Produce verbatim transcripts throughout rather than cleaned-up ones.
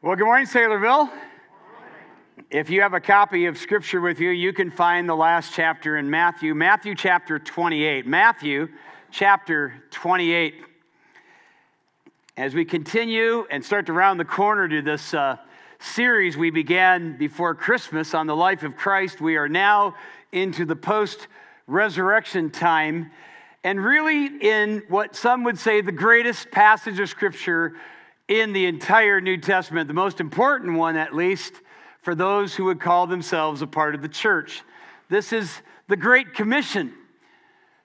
Well, good morning, Saylorville. If you have a copy of Scripture with you, you can find the last chapter in Matthew, Matthew chapter twenty-eight. Matthew chapter twenty-eight. As we continue and start to round the corner to this uh, series we began before Christmas on the life of Christ, we are now into the post-resurrection time, and really in what some would say the greatest passage of Scripture in the entire New Testament, the most important one, at least, for those who would call themselves a part of the church. This is the Great Commission.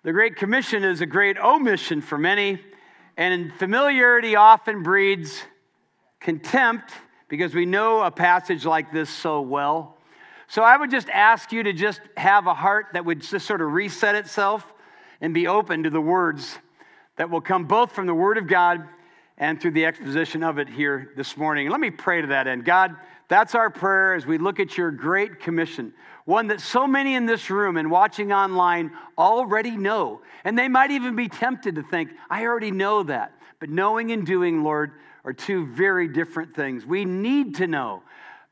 The Great Commission is a great omission for many, and familiarity often breeds contempt because we know a passage like this so well. So I would just ask you to just have a heart that would just sort of reset itself and be open to the words that will come both from the Word of God and through the exposition of it here this morning. Let me pray to that end. God, that's our prayer as we look at your Great Commission, one that so many in this room and watching online already know. And they might even be tempted to think, I already know that. But knowing and doing, Lord, are two very different things. We need to know,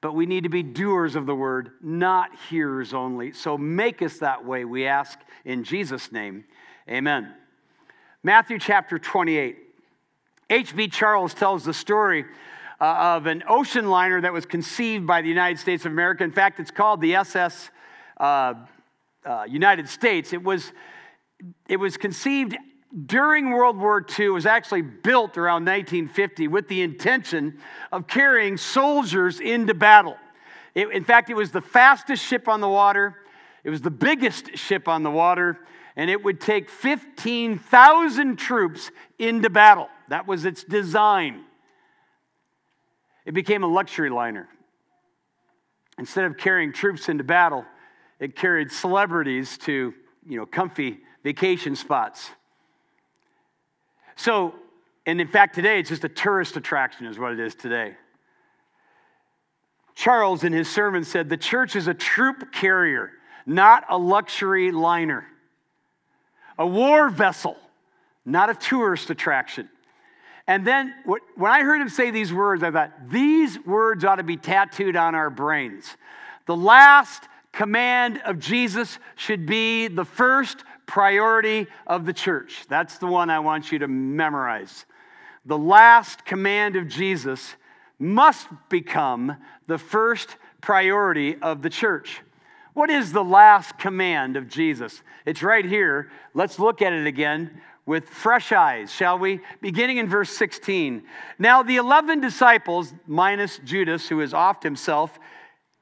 but we need to be doers of the word, not hearers only. So make us that way, we ask in Jesus' name. Amen. Matthew chapter twenty-eight. H B Charles tells the story uh, of an ocean liner that was conceived by the United States of America. In fact, it's called the S S uh, uh, United States. It was, it was conceived during World War Two. It was actually built around nineteen fifty with the intention of carrying soldiers into battle. It, in fact, it was the fastest ship on the water. It was the biggest ship on the water, and it would take fifteen thousand troops into battle. That was its design. It became a luxury liner. Instead of carrying troops into battle, it carried celebrities to, you know, comfy vacation spots. So, and in fact, today it's just a tourist attraction is what it is today. Charles, in his sermon, said, "The church is a troop carrier, not a luxury liner. A war vessel, not a tourist attraction." And then when I heard him say these words, I thought, these words ought to be tattooed on our brains. The last command of Jesus should be the first priority of the church. That's the one I want you to memorize. The last command of Jesus must become the first priority of the church. What is the last command of Jesus? It's right here. Let's look at it again with fresh eyes, shall we? Beginning in verse sixteen. Now the eleven disciples, minus Judas, who is off himself,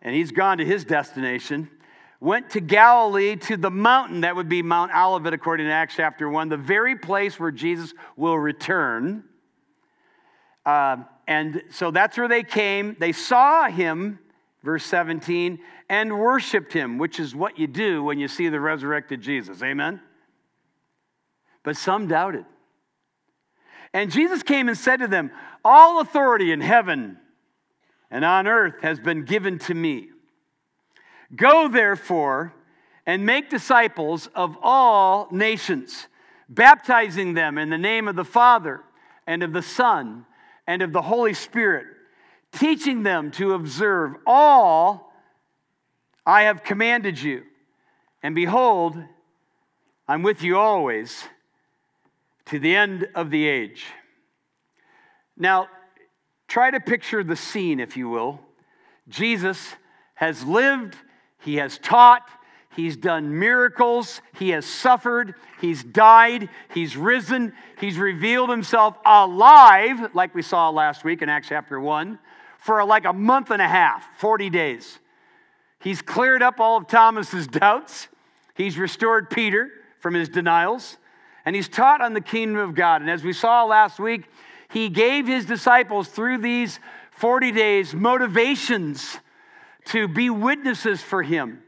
and he's gone to his destination, went to Galilee to the mountain. That would be Mount Olivet, according to Acts chapter one, the very place where Jesus will return. Uh, and so that's where they came. They saw him, verse seventeen, and worshiped him, which is what you do when you see the resurrected Jesus. Amen? But some doubted. And Jesus came and said to them, "All authority in heaven and on earth has been given to me. Go, therefore, and make disciples of all nations, baptizing them in the name of the Father and of the Son and of the Holy Spirit, teaching them to observe all I have commanded you. And behold, I'm with you always to the end of the age." Now, try to picture the scene, if you will. Jesus has lived, he has taught, he's done miracles, he has suffered, he's died, he's risen, he's revealed himself alive, like we saw last week in Acts chapter one. For like a month and a half, forty days. He's cleared up all of Thomas's doubts. He's restored Peter from his denials. And he's taught on the kingdom of God. And as we saw last week, he gave his disciples through these forty days motivations to be witnesses for him.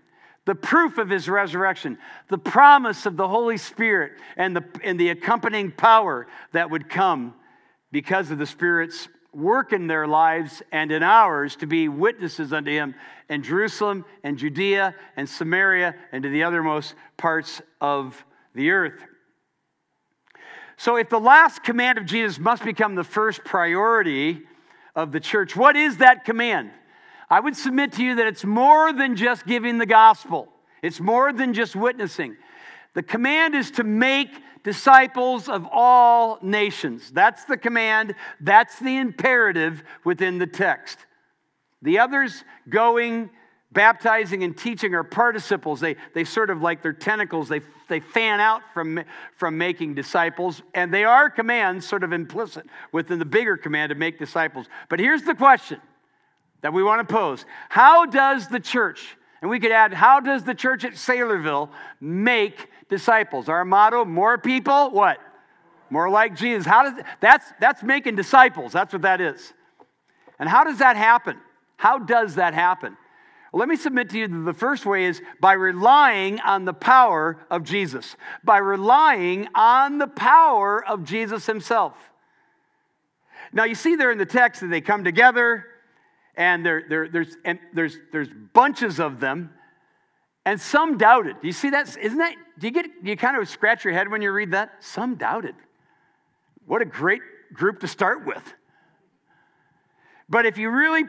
The proof of his resurrection, the promise of the Holy Spirit, and the, and the accompanying power that would come because of the Spirit's work in their lives and in ours to be witnesses unto him in Jerusalem and Judea and Samaria and to the othermost parts of the earth. So if the last command of Jesus must become the first priority of the church. What is that command? I would submit to you that it's more than just giving the gospel. It's more than just witnessing. The command is to make disciples of all nations. That's the command. That's the imperative within the text. The others, going, baptizing, and teaching, are participles. They, they sort of like their tentacles. They, they fan out from, from making disciples. And they are commands sort of implicit within the bigger command to make disciples. But here's the question that we want to pose. How does the church, and we could add, how does the church at Saylorville make disciples? Our motto, more people, what? More like Jesus. How does that's that's making disciples. That's what that is. And how does that happen? How does that happen? Well, let me submit to you that the first way is by relying on the power of Jesus. By relying on the power of Jesus himself. Now, you see there in the text that they come together, And, there, there, there's, and there's, there's bunches of them, and some doubted. Do you see that? Isn't that? Do you get? Do you kind of scratch your head when you read that? Some doubted. What a great group to start with. But if you really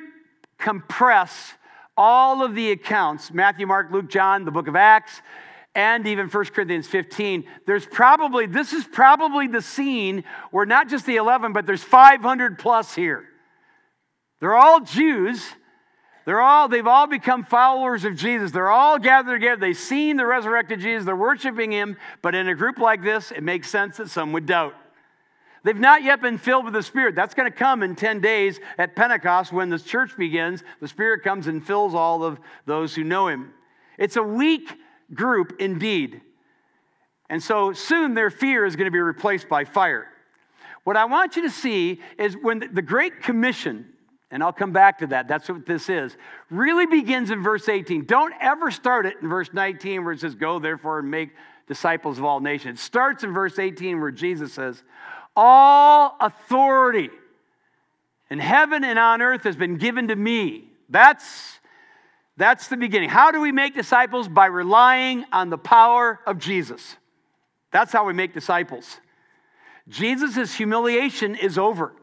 compress all of the accounts, Matthew, Mark, Luke, John, the book of Acts, and even First Corinthians fifteen, there's probably, this is probably the scene where not just the eleven, but there's five hundred plus here. They're all Jews. They're all, they've all become followers of Jesus. They're all gathered together. They've seen the resurrected Jesus. They're worshiping him. But in a group like this, it makes sense that some would doubt. They've not yet been filled with the Spirit. That's going to come in ten days at Pentecost when the church begins. The Spirit comes and fills all of those who know him. It's a weak group indeed. And so soon their fear is going to be replaced by fire. What I want you to see is when the Great Commission, and I'll come back to that, that's what this is, really begins in verse eighteen. Don't ever start it in verse nineteen where it says, go therefore and make disciples of all nations. It starts in verse eighteen where Jesus says, all authority in heaven and on earth has been given to me. That's, that's the beginning. How do we make disciples? By relying on the power of Jesus. That's how we make disciples. Jesus' humiliation is over.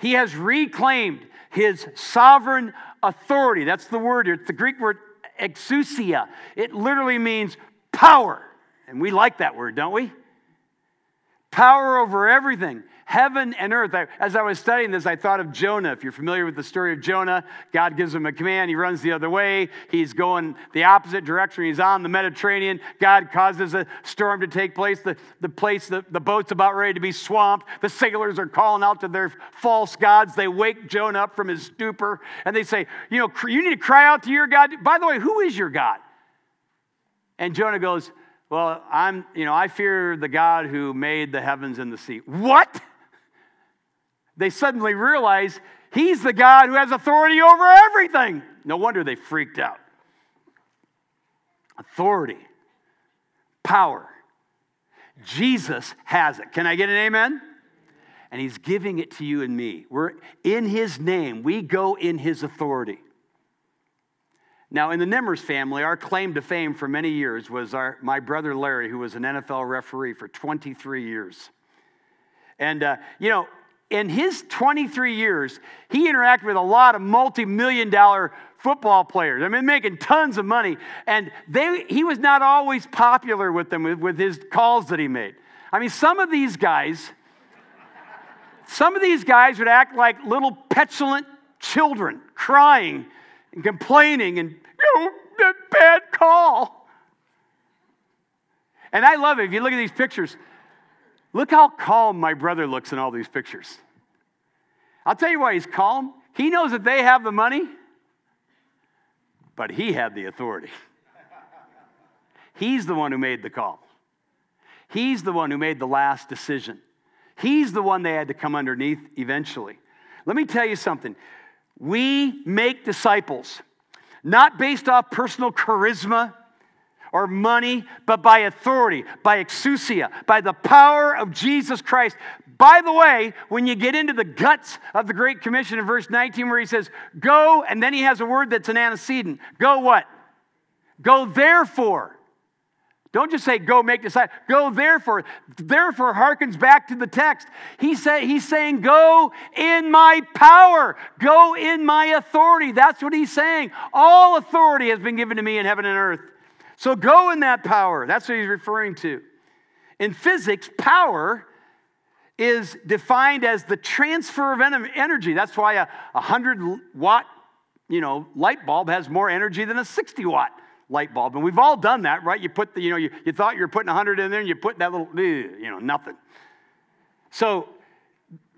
He has reclaimed his sovereign authority. That's the word here. It's the Greek word exousia. It literally means power. And we like that word, don't we? Power over everything, heaven and earth. I, as I was studying this, I thought of Jonah. If you're familiar with the story of Jonah, God gives him a command. He runs the other way. He's going the opposite direction. He's on the Mediterranean. God causes a storm to take place. The, the place, the, the boat's about ready to be swamped. The sailors are calling out to their false gods. They wake Jonah up from his stupor, and they say, you know, you need to cry out to your God. By the way, who is your God? And Jonah goes, well, I'm, you know, I fear the God who made the heavens and the sea. What? They suddenly realize he's the God who has authority over everything. No wonder they freaked out. Authority, power. Jesus has it. Can I get an amen? And he's giving it to you and me. We're in his name. We go in his authority. Now, in the Nimmers family, our claim to fame for many years was our my brother Larry, who was an N F L referee for twenty-three years. And, uh, you know, in his twenty-three years, he interacted with a lot of multi-million dollar football players. I mean, making tons of money. And they he was not always popular with them, with, with his calls that he made. I mean, some of these guys, some of these guys would act like little petulant children, crying and complaining and, you know, that bad call. And I love it. If you look at these pictures, look how calm my brother looks in all these pictures. I'll tell you why he's calm. He knows that they have the money, but he had the authority. He's the one who made the call. He's the one who made the last decision. He's the one they had to come underneath eventually. Let me tell you something. We make disciples, not based off personal charisma or money, but by authority, by exousia, by the power of Jesus Christ. By the way, when you get into the guts of the Great Commission in verse nineteen where he says, go, and then he has a word that's an antecedent. Go what? Go therefore Don't just say, go make disciples. Go therefore. Therefore harkens back to the text. He say, he's saying, go in my power. Go in my authority. That's what he's saying. All authority has been given to me in heaven and earth. So go in that power. That's what he's referring to. In physics, power is defined as the transfer of energy. That's why a one hundred watt, you know, light bulb has more energy than a sixty watt. Light bulb. And we've all done that, right? You put the, you know, you, you thought you were putting one hundred in there and you put that little, you know, nothing. So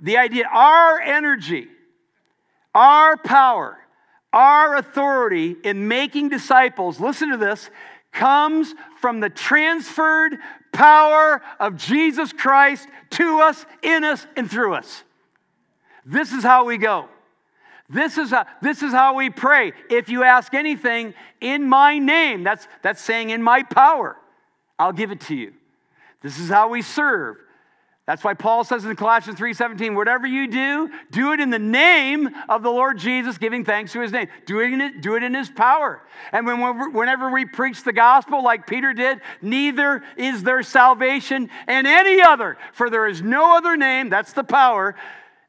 the idea, our energy, our power, our authority in making disciples, listen to this, comes from the transferred power of Jesus Christ to us, in us, and through us. This is how we go. This is, how, this is how we pray. If you ask anything in my name, that's, that's saying in my power, I'll give it to you. This is how we serve. That's why Paul says in Colossians three seventeen, whatever you do, do it in the name of the Lord Jesus, giving thanks to his name. Do it in it, do it in his power. And when, whenever we preach the gospel like Peter did, neither is there salvation in any other, for there is no other name, that's the power,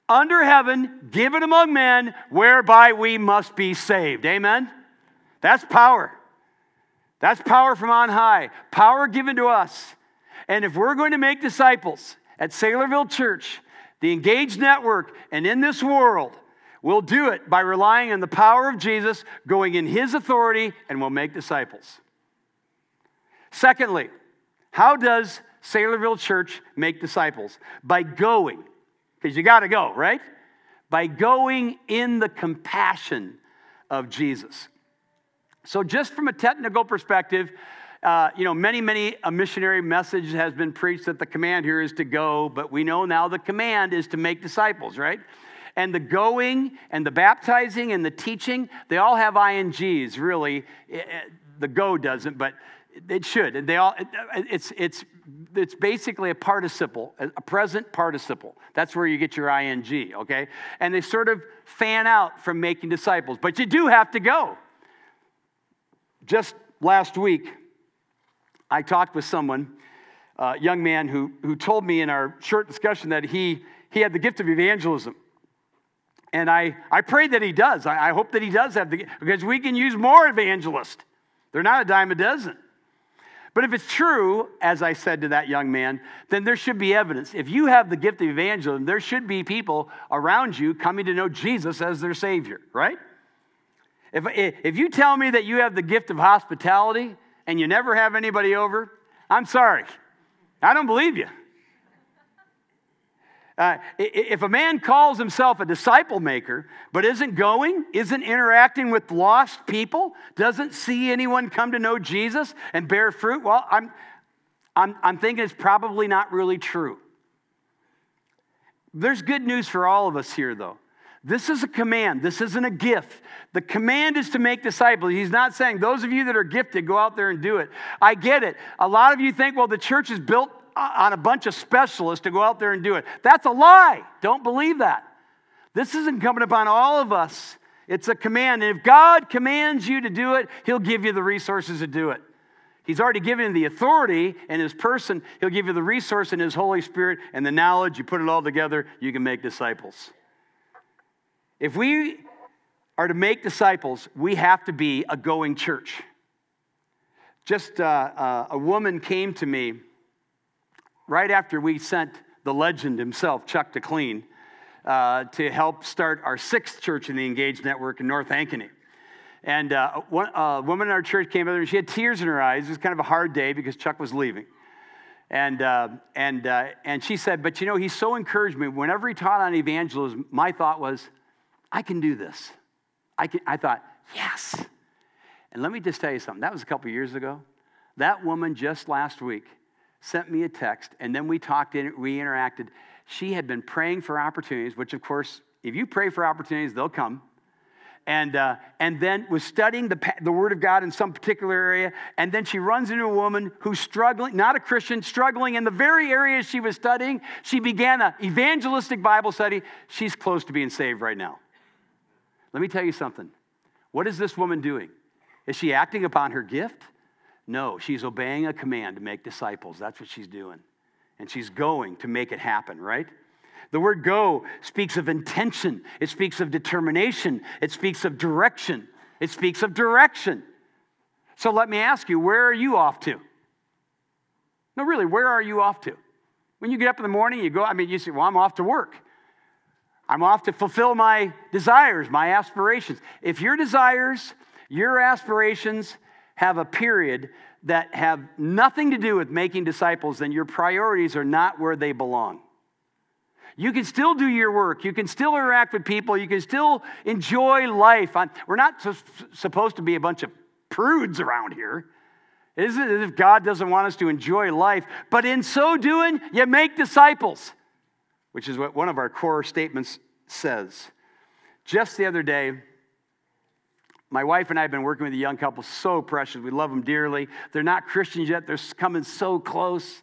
under heaven, given among men, whereby we must be saved. Amen? That's power. That's power from on high. Power given to us. And if we're going to make disciples at Saylorville Church, the Engage Network, and in this world, we'll do it by relying on the power of Jesus, going in his authority, and we'll make disciples. Secondly, how does Saylorville Church make disciples? By going. Because you got to go, right? By going in the compassion of Jesus. So just from a technical perspective, uh, you know, many, many a missionary message has been preached that the command here is to go, but we know now the command is to make disciples, right? And the going and the baptizing and the teaching, they all have I N Gs, really. The go doesn't, but it should. And they all, it's, it's, it's basically a participle, a present participle. That's where you get your I N G, okay? And they sort of fan out from making disciples. But you do have to go. Just last week, I talked with someone, a young man who, who told me in our short discussion that he, he had the gift of evangelism. And I, I pray that he does. I, I hope that he does have the gift, because we can use more evangelists. They're not a dime a dozen. But if it's true, as I said to that young man, then there should be evidence. If you have the gift of evangelism, there should be people around you coming to know Jesus as their Savior, right? If, if you tell me that you have the gift of hospitality and you never have anybody over, I'm sorry. I don't believe you. Uh, if a man calls himself a disciple maker, but isn't going, isn't interacting with lost people, doesn't see anyone come to know Jesus and bear fruit, well, I'm, I'm, I'm thinking it's probably not really true. There's good news for all of us here, though. This is a command. This isn't a gift. The command is to make disciples. He's not saying, those of you that are gifted, go out there and do it. I get it. A lot of you think, well, the church is built on a bunch of specialists to go out there and do it. That's a lie. Don't believe that. This is incumbent upon all of us. It's a command. And if God commands you to do it, he'll give you the resources to do it. He's already given you the authority in his person. He'll give you the resource in his Holy Spirit and the knowledge. You put it all together, you can make disciples. If we are to make disciples, we have to be a going church. Just uh, uh, a woman came to me right after we sent the legend himself, Chuck, to clean, uh, to help start our sixth church in the Engage Network in North Ankeny. And uh, one, a woman in our church came over and she had tears in her eyes. It was kind of a hard day because Chuck was leaving. And uh, and uh, and she said, but you know, he so encouraged me. Whenever he taught on evangelism, my thought was, I can do this. I can. I thought, yes. And let me just tell you something. That was a couple years ago. That woman just last week sent me a text, and then we talked, and we interacted. She had been praying for opportunities, which, of course, if you pray for opportunities, they'll come. And uh, and then was studying the the Word of God in some particular area, and then she runs into a woman who's struggling, not a Christian, struggling in the very area she was studying. She began an evangelistic Bible study. She's close to being saved right now. Let me tell you something. What is this woman doing? Is she acting upon her gift? No, she's obeying a command to make disciples. That's what she's doing. And she's going to make it happen, right? The word go speaks of intention. It speaks of determination. It speaks of direction. It speaks of direction. So let me ask you, where are you off to? No, really, where are you off to? When you get up in the morning, you go, I mean, you say, well, I'm off to work. I'm off to fulfill my desires, my aspirations. If your desires, your aspirations have a period that have nothing to do with making disciples, then your priorities are not where they belong. You can still do your work. You can still interact with people. You can still enjoy life. We're not su- supposed to be a bunch of prudes around here. It isn't as if God doesn't want us to enjoy life. But in so doing, you make disciples, which is what one of our core statements says. Just the other day, my wife and I have been working with a young couple, so precious. We love them dearly. They're not Christians yet. They're coming so close.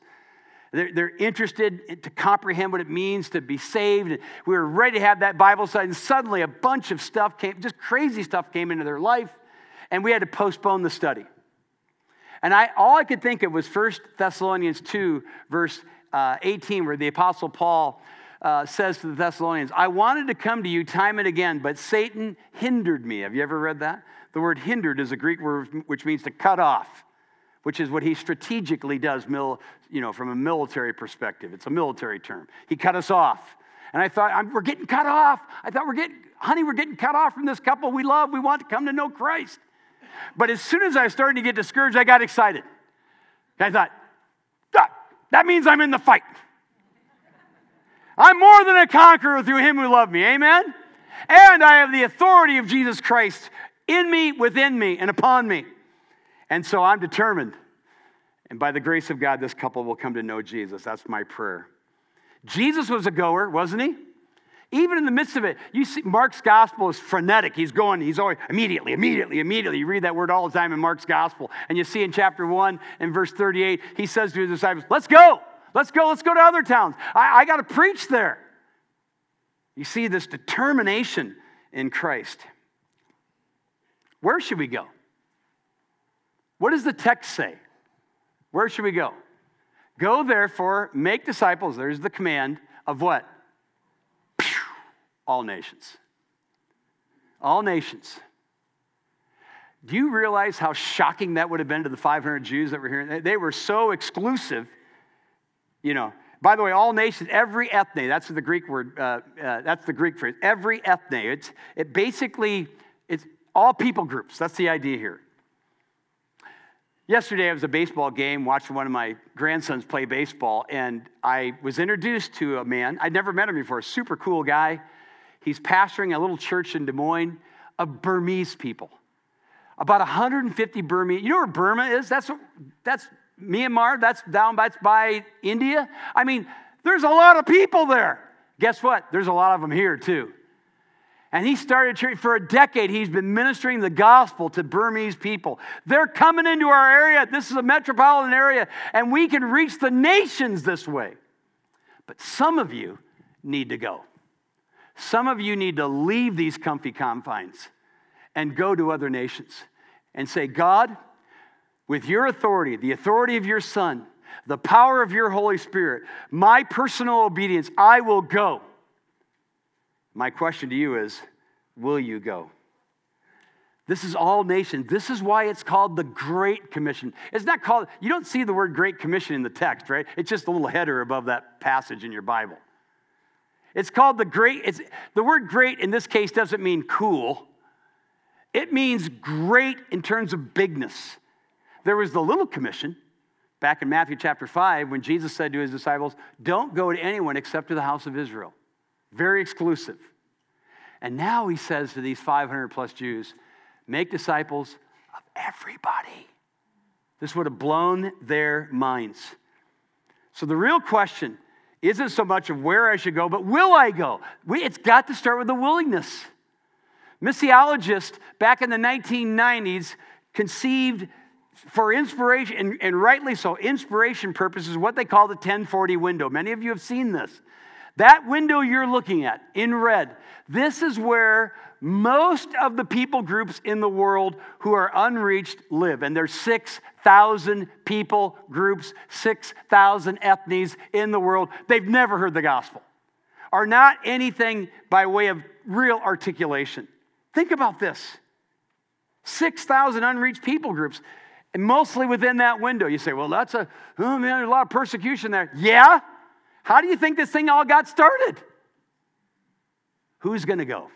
They're, they're interested to comprehend what it means to be saved. We were ready to have that Bible study, and suddenly a bunch of stuff came, just crazy stuff came into their life, and we had to postpone the study. And I all I could think of was First Thessalonians two, verse uh, eighteen, where the Apostle Paul uh, says to the Thessalonians, I wanted to come to you time and again, but Satan hindered me. Have you ever read that? The word hindered is a Greek word which means to cut off, which is what he strategically does, mil, you know, from a military perspective. It's a military term. He cut us off. And I thought, I'm, we're getting cut off. I thought, we're getting, honey, we're getting cut off from this couple we love. We want to come to know Christ. But as soon as I was starting to get discouraged, I got excited. I thought, that means I'm in the fight. I'm more than a conqueror through him who loved me. Amen? And I have the authority of Jesus Christ in me, within me, and upon me. And so I'm determined. And by the grace of God, this couple will come to know Jesus. That's my prayer. Jesus was a goer, wasn't he? Even in the midst of it, you see, Mark's gospel is frenetic. He's going, he's always, immediately, immediately, immediately. You read that word all the time in Mark's gospel. And you see in chapter one and verse thirty-eight, he says to his disciples, let's go. Let's go. Let's go to other towns. I, I got to preach there. You see this determination in Christ. Where should we go? What does the text say? Where should we go? Go, therefore, make disciples. There's the command of what? All nations. All nations. Do you realize how shocking that would have been to the five hundred Jews that were here? They were so exclusive. You know, by the way, all nations, every ethne, that's the Greek word, uh, uh, that's the Greek phrase, every ethne. It's it basically, it's all people groups. That's the idea here. Yesterday, I was at a baseball game watching one of my grandsons play baseball, and I was introduced to a man. I'd never met him before, a super cool guy. He's pastoring a little church in Des Moines of Burmese people. About one hundred fifty Burmese. You know where Burma is? That's that's Myanmar. That's down by, by India. I mean, there's a lot of people there. Guess what? There's a lot of them here, too. And he started church for a decade. He's been ministering the gospel to Burmese people. They're coming into our area. This is a metropolitan area, and we can reach the nations this way. But some of you need to go. Some of you need to leave these comfy confines and go to other nations and say, God, with your authority, the authority of your Son, the power of your Holy Spirit, my personal obedience, I will go. My question to you is, will you go? This is all nations. This is why it's called the Great Commission. It's not called, you don't see the word Great Commission in the text, right? It's just a little header above that passage in your Bible. It's called the Great, it's, the word great in this case doesn't mean cool. It means great in terms of bigness. There was the little commission back in Matthew chapter five when Jesus said to his disciples, don't go to anyone except to the house of Israel. Very exclusive. And now he says to these five hundred plus Jews, make disciples of everybody. This would have blown their minds. So the real question isn't so much of where I should go, but will I go? We, it's got to start with the willingness. Missiologists back in the nineteen nineties conceived for inspiration, and, and rightly so, inspiration purposes, what they call the ten forty window. Many of you have seen this. That window you're looking at in red, this is where most of the people groups in the world who are unreached live. And there's six thousand people groups, six thousand ethnies in the world. They've never heard the gospel, are not anything by way of real articulation. Think about this. six thousand unreached people groups, and mostly within that window. You say, well, that's a, oh man, there's a lot of persecution there. Yeah? How do you think this thing all got started? Who's going to go?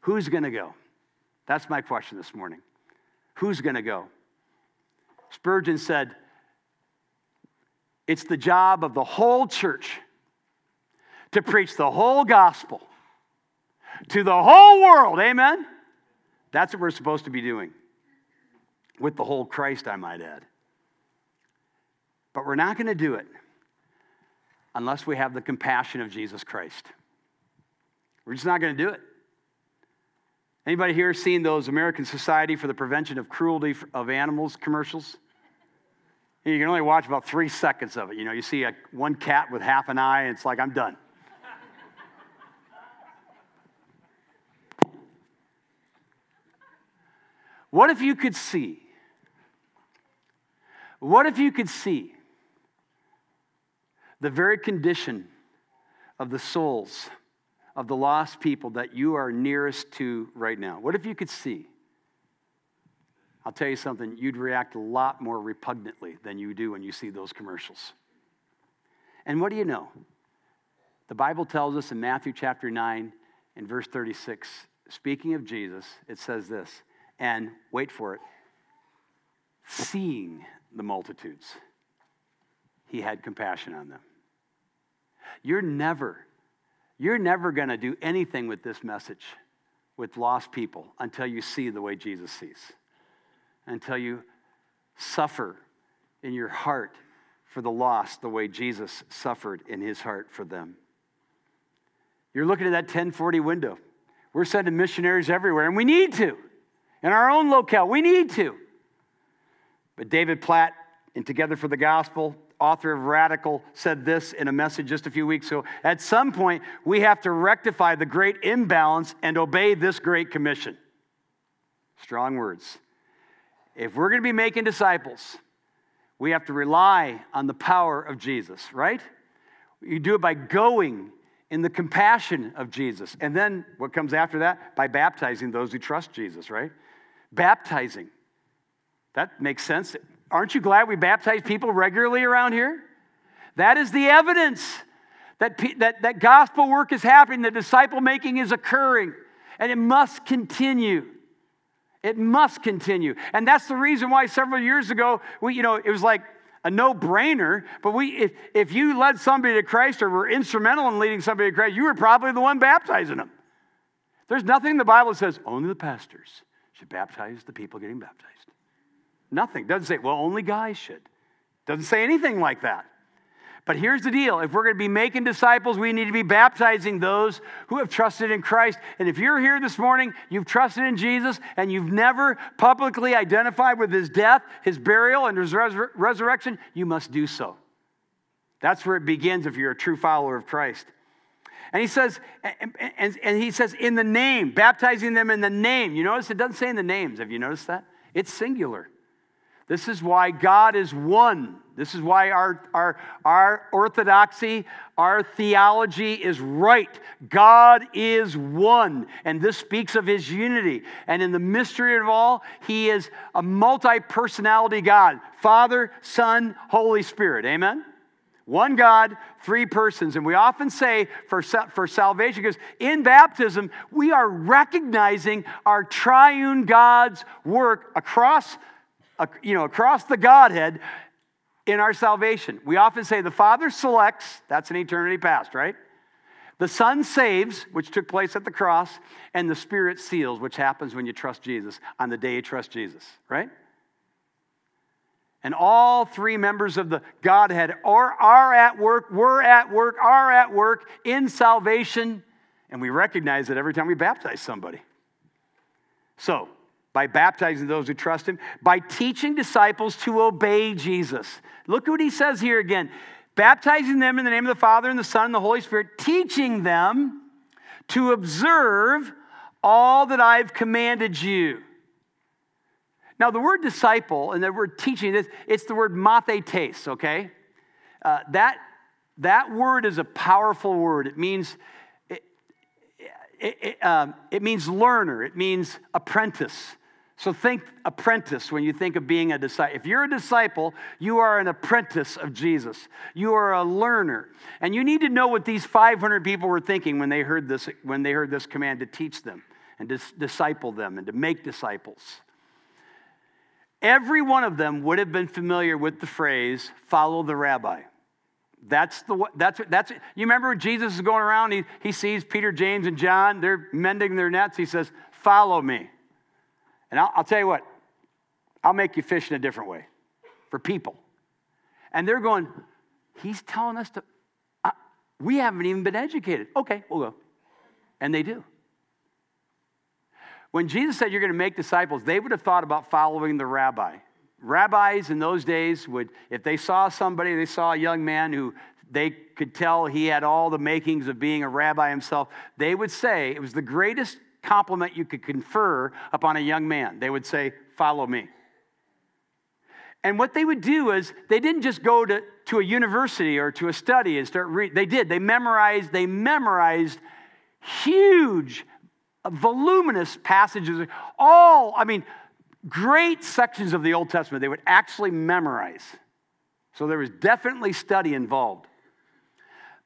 Who's going to go? That's my question this morning. Who's going to go? Spurgeon said, it's the job of the whole church to preach the whole gospel to the whole world. Amen? That's what we're supposed to be doing. With the whole Christ, I might add. But we're not going to do it unless we have the compassion of Jesus Christ. We're just not going to do it. Anybody here seen those American Society for the Prevention of Cruelty of Animals commercials? You can only watch about three seconds of it. You know, you see a, one cat with half an eye, and it's like, I'm done. What if you could see? What if you could see the very condition of the souls of the lost people that you are nearest to right now? What if you could see? I'll tell you something, you'd react a lot more repugnantly than you do when you see those commercials. And what do you know? The Bible tells us in Matthew chapter nine and verse thirty-six, speaking of Jesus, it says this, and wait for it, seeing the multitudes, he had compassion on them. You're never You're never going to do anything with this message, with lost people, until you see the way Jesus sees, until you suffer in your heart for the lost the way Jesus suffered in his heart for them. You're looking at that ten forty window. We're sending missionaries everywhere, and we need to. In our own locale, we need to. But David Platt in Together for the Gospel, author of Radical, said this in a message just a few weeks ago. At some point, we have to rectify the great imbalance and obey this great commission. Strong words. If we're going to be making disciples, we have to rely on the power of Jesus, right? You do it by going in the compassion of Jesus. And then what comes after that? By baptizing those who trust Jesus, right? Baptizing. That makes sense. Aren't you glad we baptize people regularly around here? That is the evidence that, pe- that, that gospel work is happening, that disciple making is occurring, and it must continue. It must continue. And that's the reason why several years ago, we, you know, it was like a no-brainer, but we, if, if you led somebody to Christ or were instrumental in leading somebody to Christ, you were probably the one baptizing them. There's nothing in the Bible that says only the pastors should baptize the people getting baptized. Nothing. Doesn't say, well, only guys should. Doesn't say anything like that. But here's the deal. If we're going to be making disciples, we need to be baptizing those who have trusted in Christ. And if you're here this morning, you've trusted in Jesus, and you've never publicly identified with his death, his burial, and his resur- resurrection, you must do so. That's where it begins if you're a true follower of Christ. And he says, and, and, and he says, in the name, baptizing them in the name. You notice it doesn't say in the names. Have you noticed that? It's singular. This is why God is one. This is why our, our, our orthodoxy, our theology is right. God is one, and this speaks of his unity. And in the mystery of all, he is a multi-personality God, Father, Son, Holy Spirit. Amen? One God, three persons. And we often say for, for salvation, because in baptism, we are recognizing our triune God's work across You know, across the Godhead in our salvation. We often say the Father selects, that's an eternity past, right? The Son saves, which took place at the cross, and the Spirit seals, which happens when you trust Jesus, on the day you trust Jesus, right? And all three members of the Godhead are, are at work, were at work, are at work in salvation, and we recognize it every time we baptize somebody. So, by baptizing those who trust him, by teaching disciples to obey Jesus. Look what he says here again. Baptizing them in the name of the Father and the Son and the Holy Spirit, teaching them to observe all that I've commanded you. Now, the word disciple and the word teaching, this it's the word mathetes, okay? Uh, that, that word is a powerful word. It means it, it, it, um, it means learner. It means apprentice. So think apprentice when you think of being a disciple. If you're a disciple, you are an apprentice of Jesus. You are a learner. And you need to know what these five hundred people were thinking when they heard this, when they heard this command to teach them and to disciple them and to make disciples. Every one of them would have been familiar with the phrase, follow the rabbi. That's the that's that's you remember when Jesus is going around, he, he sees Peter, James, and John, they're mending their nets. He says, follow me. And I'll, I'll tell you what, I'll make you fish in a different way for people. And they're going, he's telling us to, uh, we haven't even been educated. Okay, we'll go. And they do. When Jesus said you're going to make disciples, they would have thought about following the rabbi. Rabbis in those days would, if they saw somebody, they saw a young man who they could tell he had all the makings of being a rabbi himself, they would say it was the greatest compliment you could confer upon a young man. They would say, follow me. And what they would do is they didn't just go to, to a university or to a study and start reading. They did. They memorized, they memorized huge, voluminous passages. All, I mean, great sections of the Old Testament they would actually memorize. So there was definitely study involved.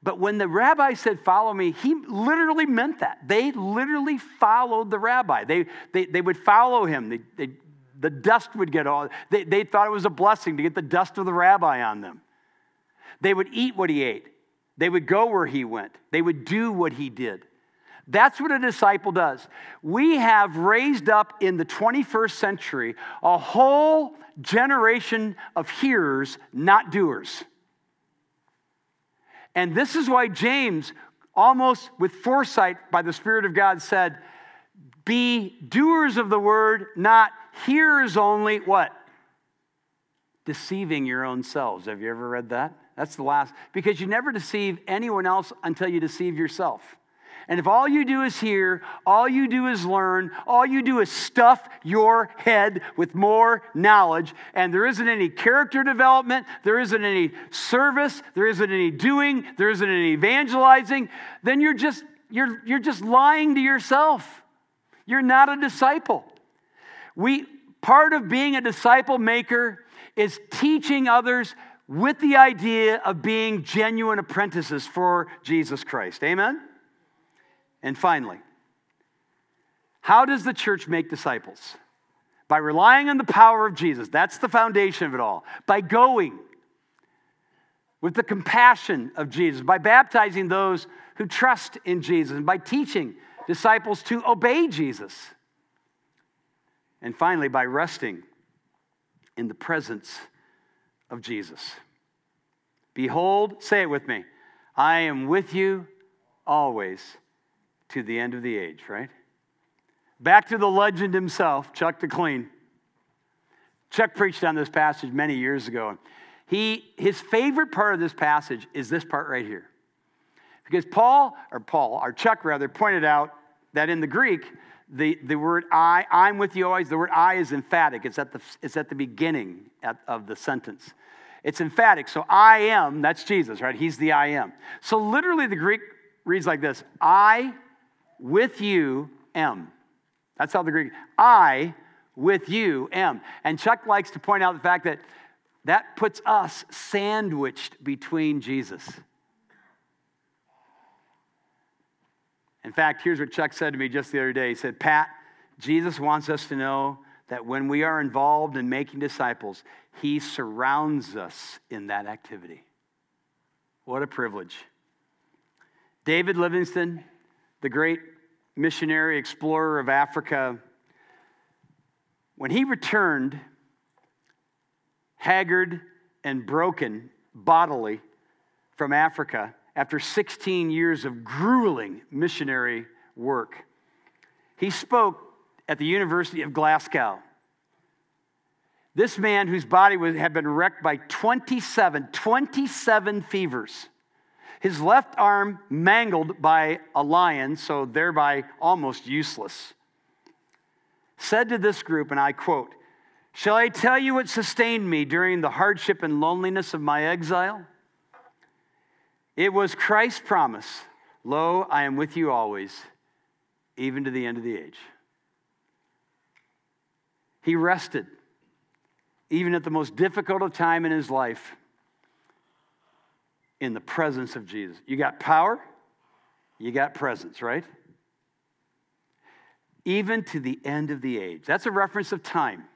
But when the rabbi said, follow me, he literally meant that. They literally followed the rabbi. They they, they would follow him. They, they, the dust would get all. They, they thought it was a blessing to get the dust of the rabbi on them. They would eat what he ate. They would go where he went. They would do what he did. That's what a disciple does. We have raised up in the twenty-first century a whole generation of hearers, not doers. And this is why James, almost with foresight by the Spirit of God, said, be doers of the word, not hearers only, what? Deceiving your own selves. Have you ever read that? That's the last. Because you never deceive anyone else until you deceive yourself. And if all you do is hear, all you do is learn, all you do is stuff your head with more knowledge, and there isn't any character development, there isn't any service, there isn't any doing, there isn't any evangelizing, then you're just you're you're just lying to yourself. You're not a disciple. We part of being a disciple maker is teaching others with the idea of being genuine apprentices for Jesus Christ. Amen? And finally, how does the church make disciples? By relying on the power of Jesus. That's the foundation of it all. By going with the compassion of Jesus, by baptizing those who trust in Jesus, and by teaching disciples to obey Jesus. And finally, by resting in the presence of Jesus. Behold, say it with me, I am with you always, to the end of the age, right? Back to the legend himself, Chuck DeClean. Chuck preached on this passage many years ago. He his favorite part of this passage is this part right here. Because Paul, or Paul, or Chuck rather, pointed out that in the Greek, the, the word I, I'm with you always, the word I is emphatic. It's at the, it's at the beginning at, of the sentence. It's emphatic. So I am, that's Jesus, right? He's the I am. So literally the Greek reads like this, I with you am. That's how the Greek, I with you am. And Chuck likes to point out the fact that that puts us sandwiched between Jesus. In fact, here's what Chuck said to me just the other day. He said, Pat, Jesus wants us to know that when we are involved in making disciples, he surrounds us in that activity. What a privilege. David Livingston, the great missionary explorer of Africa, when he returned, haggard and broken bodily from Africa after sixteen years of grueling missionary work, he spoke at the University of Glasgow. This man whose body was, had been wrecked by twenty-seven fevers, his left arm mangled by a lion, so thereby almost useless, said to this group, and I quote, "Shall I tell you what sustained me during the hardship and loneliness of my exile? It was Christ's promise, 'Lo, I am with you always, even to the end of the age.'" He rested, even at the most difficult of time in his life, in the presence of Jesus. You got power, you got presence, right? Even to the end of the age. That's a reference of time.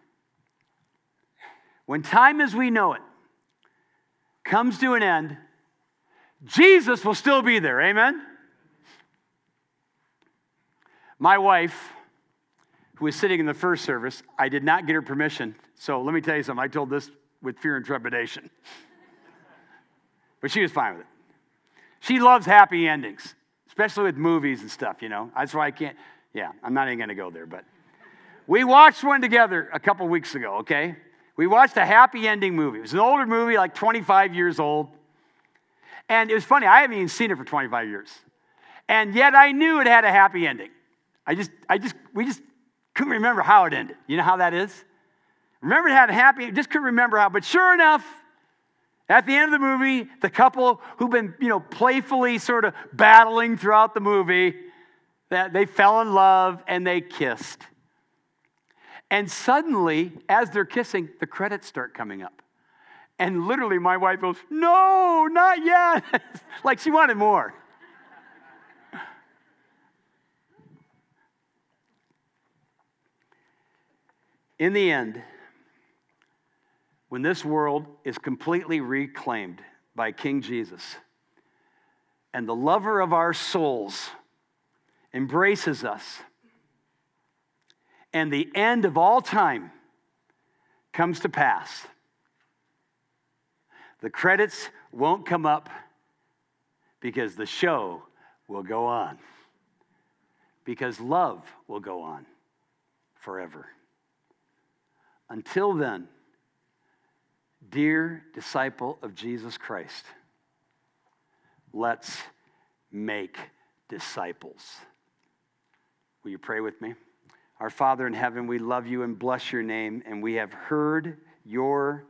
When time as we know it comes to an end, Jesus will still be there, amen? My wife, who was sitting in the first service, I did not get her permission. So let me tell you something. I told this with fear and trepidation. But she was fine with it. She loves happy endings, especially with movies and stuff, you know. That's why I can't, yeah, I'm not even going to go there. But we watched one together a couple weeks ago, okay? We watched a happy ending movie. It was an older movie, like twenty-five years old. And it was funny, I haven't even seen it for twenty-five years. And yet I knew it had a happy ending. I just, I just, we just couldn't remember how it ended. You know how that is? Remember it had a happy ending, just couldn't remember how. But sure enough, at the end of the movie, the couple who've been, you know, playfully sort of battling throughout the movie, that they fell in love and they kissed. And suddenly, as they're kissing, the credits start coming up. And literally, my wife goes, "No, not yet." Like she wanted more. In the end, when this world is completely reclaimed by King Jesus, and the lover of our souls embraces us, and the end of all time comes to pass, the credits won't come up because the show will go on. Because love will go on forever. Until then, dear disciple of Jesus Christ, let's make disciples. Will you pray with me? Our Father in heaven, we love you and bless your name, and we have heard your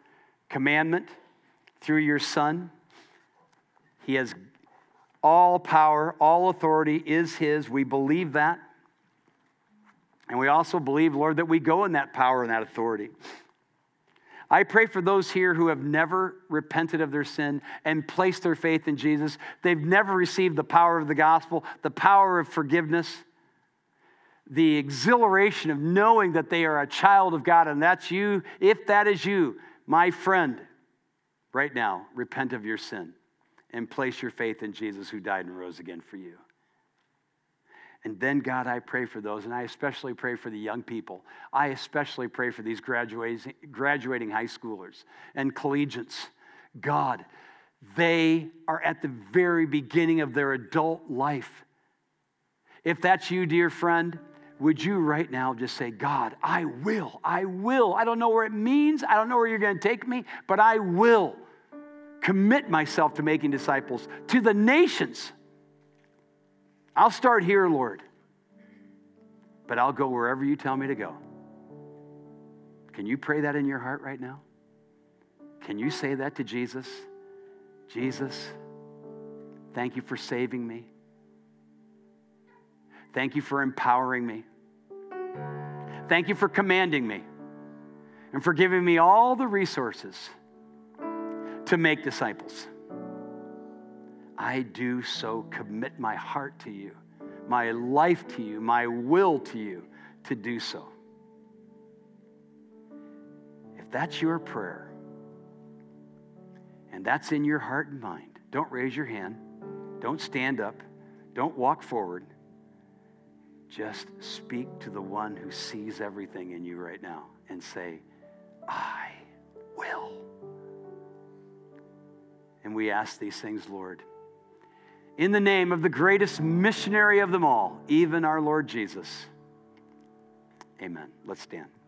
commandment through your Son. He has all power, all authority is his. We believe that. And we also believe, Lord, that we go in that power and that authority. I pray for those here who have never repented of their sin and placed their faith in Jesus. They've never received the power of the gospel, the power of forgiveness, the exhilaration of knowing that they are a child of God, and that's you. If that is you, my friend, right now, repent of your sin and place your faith in Jesus who died and rose again for you. And then, God, I pray for those, and I especially pray for the young people. I especially pray for these graduating, graduating high schoolers and collegiates. God, they are at the very beginning of their adult life. If that's you, dear friend, would you right now just say, "God, I will, I will. I don't know where it means. I don't know where you're going to take me, but I will commit myself to making disciples to the nations. I'll start here, Lord, but I'll go wherever you tell me to go." Can you pray that in your heart right now? Can you say that to Jesus? "Jesus, thank you for saving me. Thank you for empowering me. Thank you for commanding me and for giving me all the resources to make disciples. I do so commit my heart to you, my life to you, my will to you to do so." If that's your prayer and that's in your heart and mind, don't raise your hand, don't stand up, don't walk forward. Just speak to the one who sees everything in you right now and say, "I will." And we ask these things, Lord, in the name of the greatest missionary of them all, even our Lord Jesus. Amen. Let's stand.